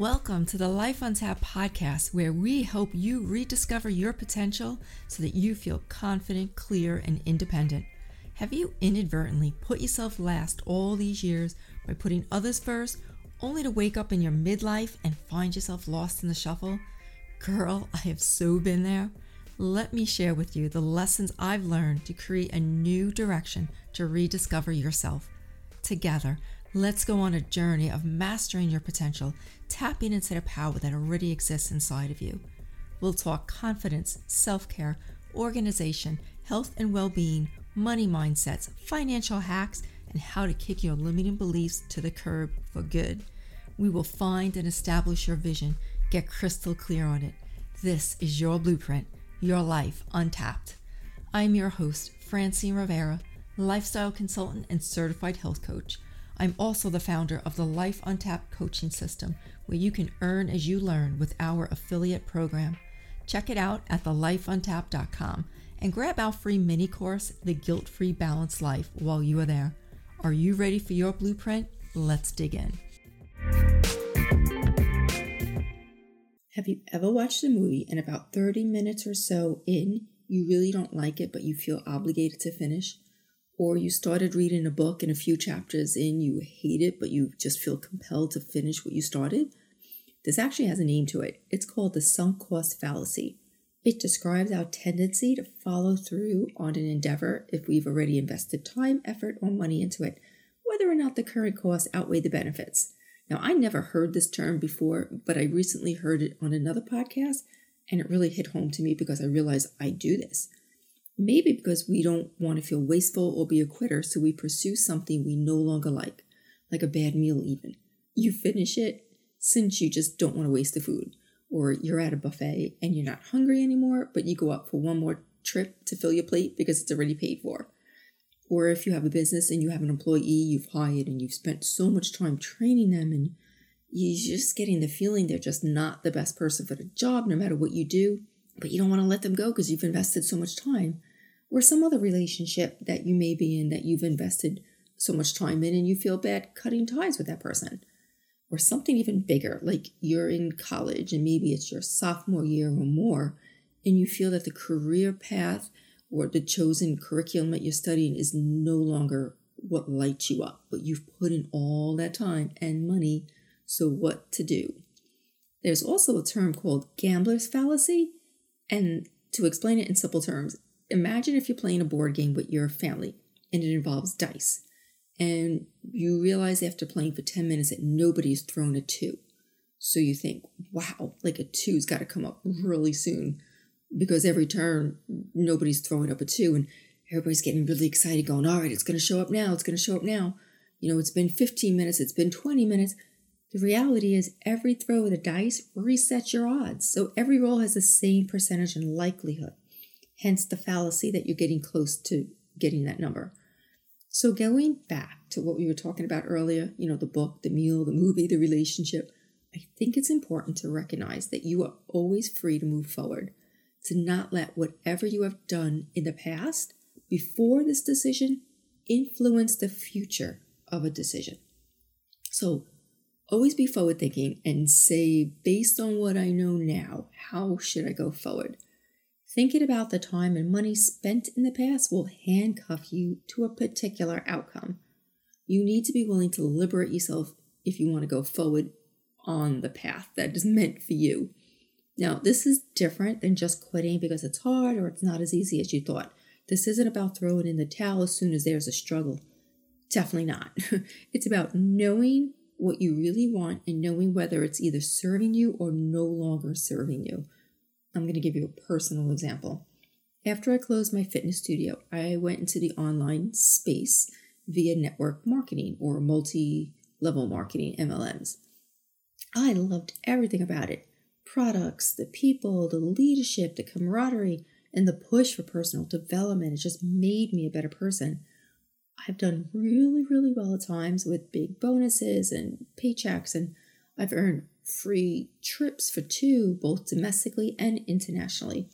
Welcome to the Life on Tap podcast, where we help you rediscover your potential so that you feel confident, clear, and independent. Have you inadvertently put yourself last all these years by putting others first, only to wake up in your midlife and find yourself lost in the shuffle? Girl, I have so been there. Let me share with you the lessons I've learned to create a new direction to rediscover yourself. Together, let's go on a journey of mastering your potential, tapping into the power that already exists inside of you. We'll talk confidence, self-care, organization, health and well-being, money mindsets, financial hacks, and how to kick your limiting beliefs to the curb for good. We will find and establish your vision. Get crystal clear on it. This is your blueprint, your life untapped. I'm your host, Francine Rivera, lifestyle consultant and certified health coach. I'm also the founder of the Life Untapped coaching system, where you can earn as you learn with our affiliate program. Check it out at thelifeontap.com and grab our free mini course, The Guilt-Free Balanced Life, while you are there. Are you ready for your blueprint? Let's dig in. Have you ever watched a movie and about 30 minutes or so in, you really don't like it, but you feel obligated to finish? Or you started reading a book and a few chapters in, you hate it, but you just feel compelled to finish what you started? This actually has a name to it. It's called the sunk cost fallacy. It describes our tendency to follow through on an endeavor if we've already invested time, effort, or money into it, whether or not the current costs outweigh the benefits. Now, I never heard this term before, but I recently heard it on another podcast, and it really hit home to me because I realized I do this. Maybe because we don't want to feel wasteful or be a quitter, so we pursue something we no longer like a bad meal even. You finish it since you just don't want to waste the food. Or you're at a buffet and you're not hungry anymore, but you go out for one more trip to fill your plate because it's already paid for. Or if you have a business and you have an employee you've hired and you've spent so much time training them and you're just getting the feeling they're just not the best person for the job no matter what you do, but you don't want to let them go because you've invested so much time. Or some other relationship that you may be in that you've invested so much time in and you feel bad cutting ties with that person. Or something even bigger, like you're in college and maybe it's your sophomore year or more, and you feel that the career path or the chosen curriculum that you're studying is no longer what lights you up, but you've put in all that time and money, so what to do? There's also a term called gambler's fallacy, and to explain it in simple terms, imagine if you're playing a board game with your family and it involves dice and you realize after playing for 10 minutes that nobody's thrown a 2. So you think, wow, like a 2's got to come up really soon because every turn nobody's throwing up a 2 and everybody's getting really excited going, all right, it's going to show up now. It's going to show up now. You know, it's been 15 minutes. It's been 20 minutes. The reality is every throw of the dice resets your odds. So every roll has the same percentage and likelihood. Hence the fallacy that you're getting close to getting that number. So going back to what we were talking about earlier, you know, the book, the meal, the movie, the relationship, I think it's important to recognize that you are always free to move forward, to not let whatever you have done in the past before this decision influence the future of a decision. So always be forward thinking and say, based on what I know now, how should I go forward? Thinking about the time and money spent in the past will handcuff you to a particular outcome. You need to be willing to liberate yourself if you want to go forward on the path that is meant for you. Now, this is different than just quitting because it's hard or it's not as easy as you thought. This isn't about throwing in the towel as soon as there's a struggle. Definitely not. It's about knowing what you really want and knowing whether it's either serving you or no longer serving you. I'm going to give you a personal example. After I closed my fitness studio, I went into the online space via network marketing or multi-level marketing, MLMs. I loved everything about it. Products, the people, the leadership, the camaraderie, and the push for personal development. It just made me a better person. I've done really, really well at times with big bonuses and paychecks, and I've earned free trips for 2, both domestically and internationally.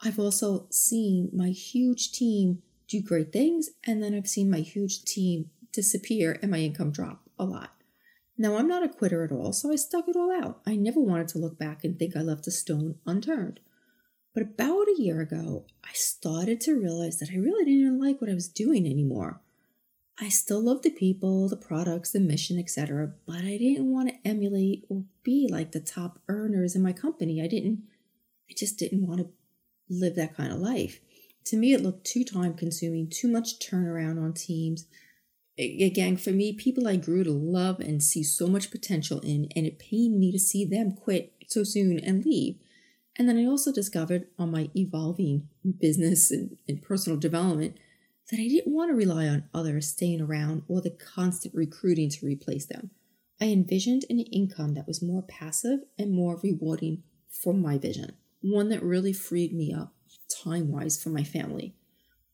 I've also seen my huge team do great things, and then I've seen my huge team disappear and my income drop a lot. Now, I'm not a quitter at all, so I stuck it all out. I never wanted to look back and think I left a stone unturned. But about a year ago, I started to realize that I really didn't like what I was doing anymore. I still loved the people, the products, the mission, etc., but I didn't want to emulate or be like the top earners in my company. I just didn't want to live that kind of life. To me, it looked too time-consuming, too much turnaround on teams. Again, for me, people I grew to love and see so much potential in, and it pained me to see them quit so soon and leave. And then I also discovered on my evolving business and personal development that I didn't want to rely on others staying around or the constant recruiting to replace them. I envisioned an income that was more passive and more rewarding for my vision, one that really freed me up time-wise for my family.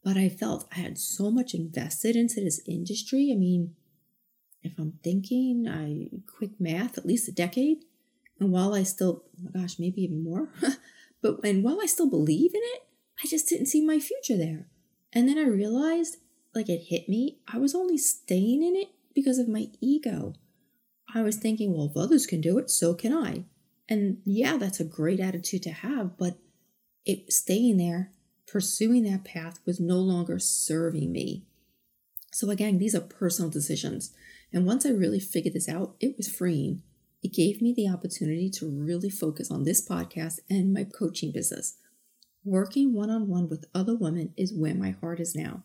But I felt I had so much invested into this industry. I mean, if I'm thinking, quick math, at least a decade. And while I still, oh my gosh, maybe even more. While I still believe in it, I just didn't see my future there. And then I realized, like it hit me, I was only staying in it because of my ego. I was thinking, well, if others can do it, so can I. And yeah, that's a great attitude to have, but staying there, pursuing that path was no longer serving me. So again, these are personal decisions. And once I really figured this out, it was freeing. It gave me the opportunity to really focus on this podcast and my coaching business. Working one-on-one with other women is where my heart is now.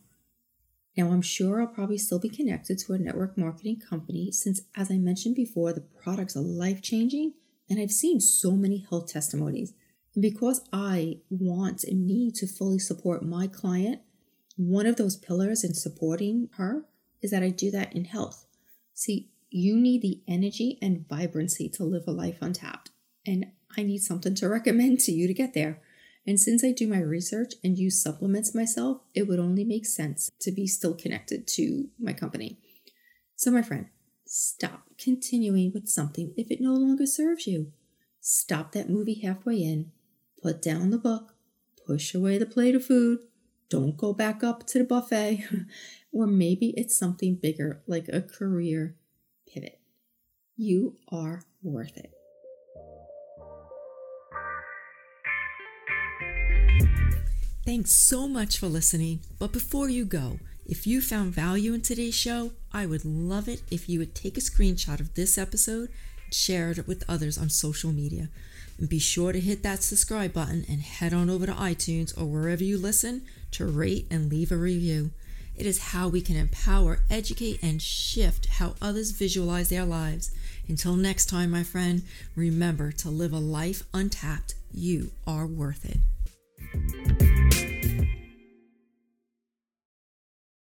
Now, I'm sure I'll probably still be connected to a network marketing company since, as I mentioned before, the products are life-changing and I've seen so many health testimonies. Because I want and need to fully support my client, one of those pillars in supporting her is that I do that in health. See, you need the energy and vibrancy to live a life untapped, and I need something to recommend to you to get there. And since I do my research and use supplements myself, it would only make sense to be still connected to my company. So my friend, stop continuing with something if it no longer serves you. Stop that movie halfway in. Put down the book, push away the plate of food, don't go back up to the buffet, or maybe it's something bigger like a career pivot. You are worth it. Thanks so much for listening. But before you go, if you found value in today's show, I would love it if you would take a screenshot of this episode and share it with others on social media. And be sure to hit that subscribe button and head on over to iTunes or wherever you listen to rate and leave a review. It is how we can empower, educate, and shift how others visualize their lives. Until next time, my friend, remember to live a life untapped. You are worth it.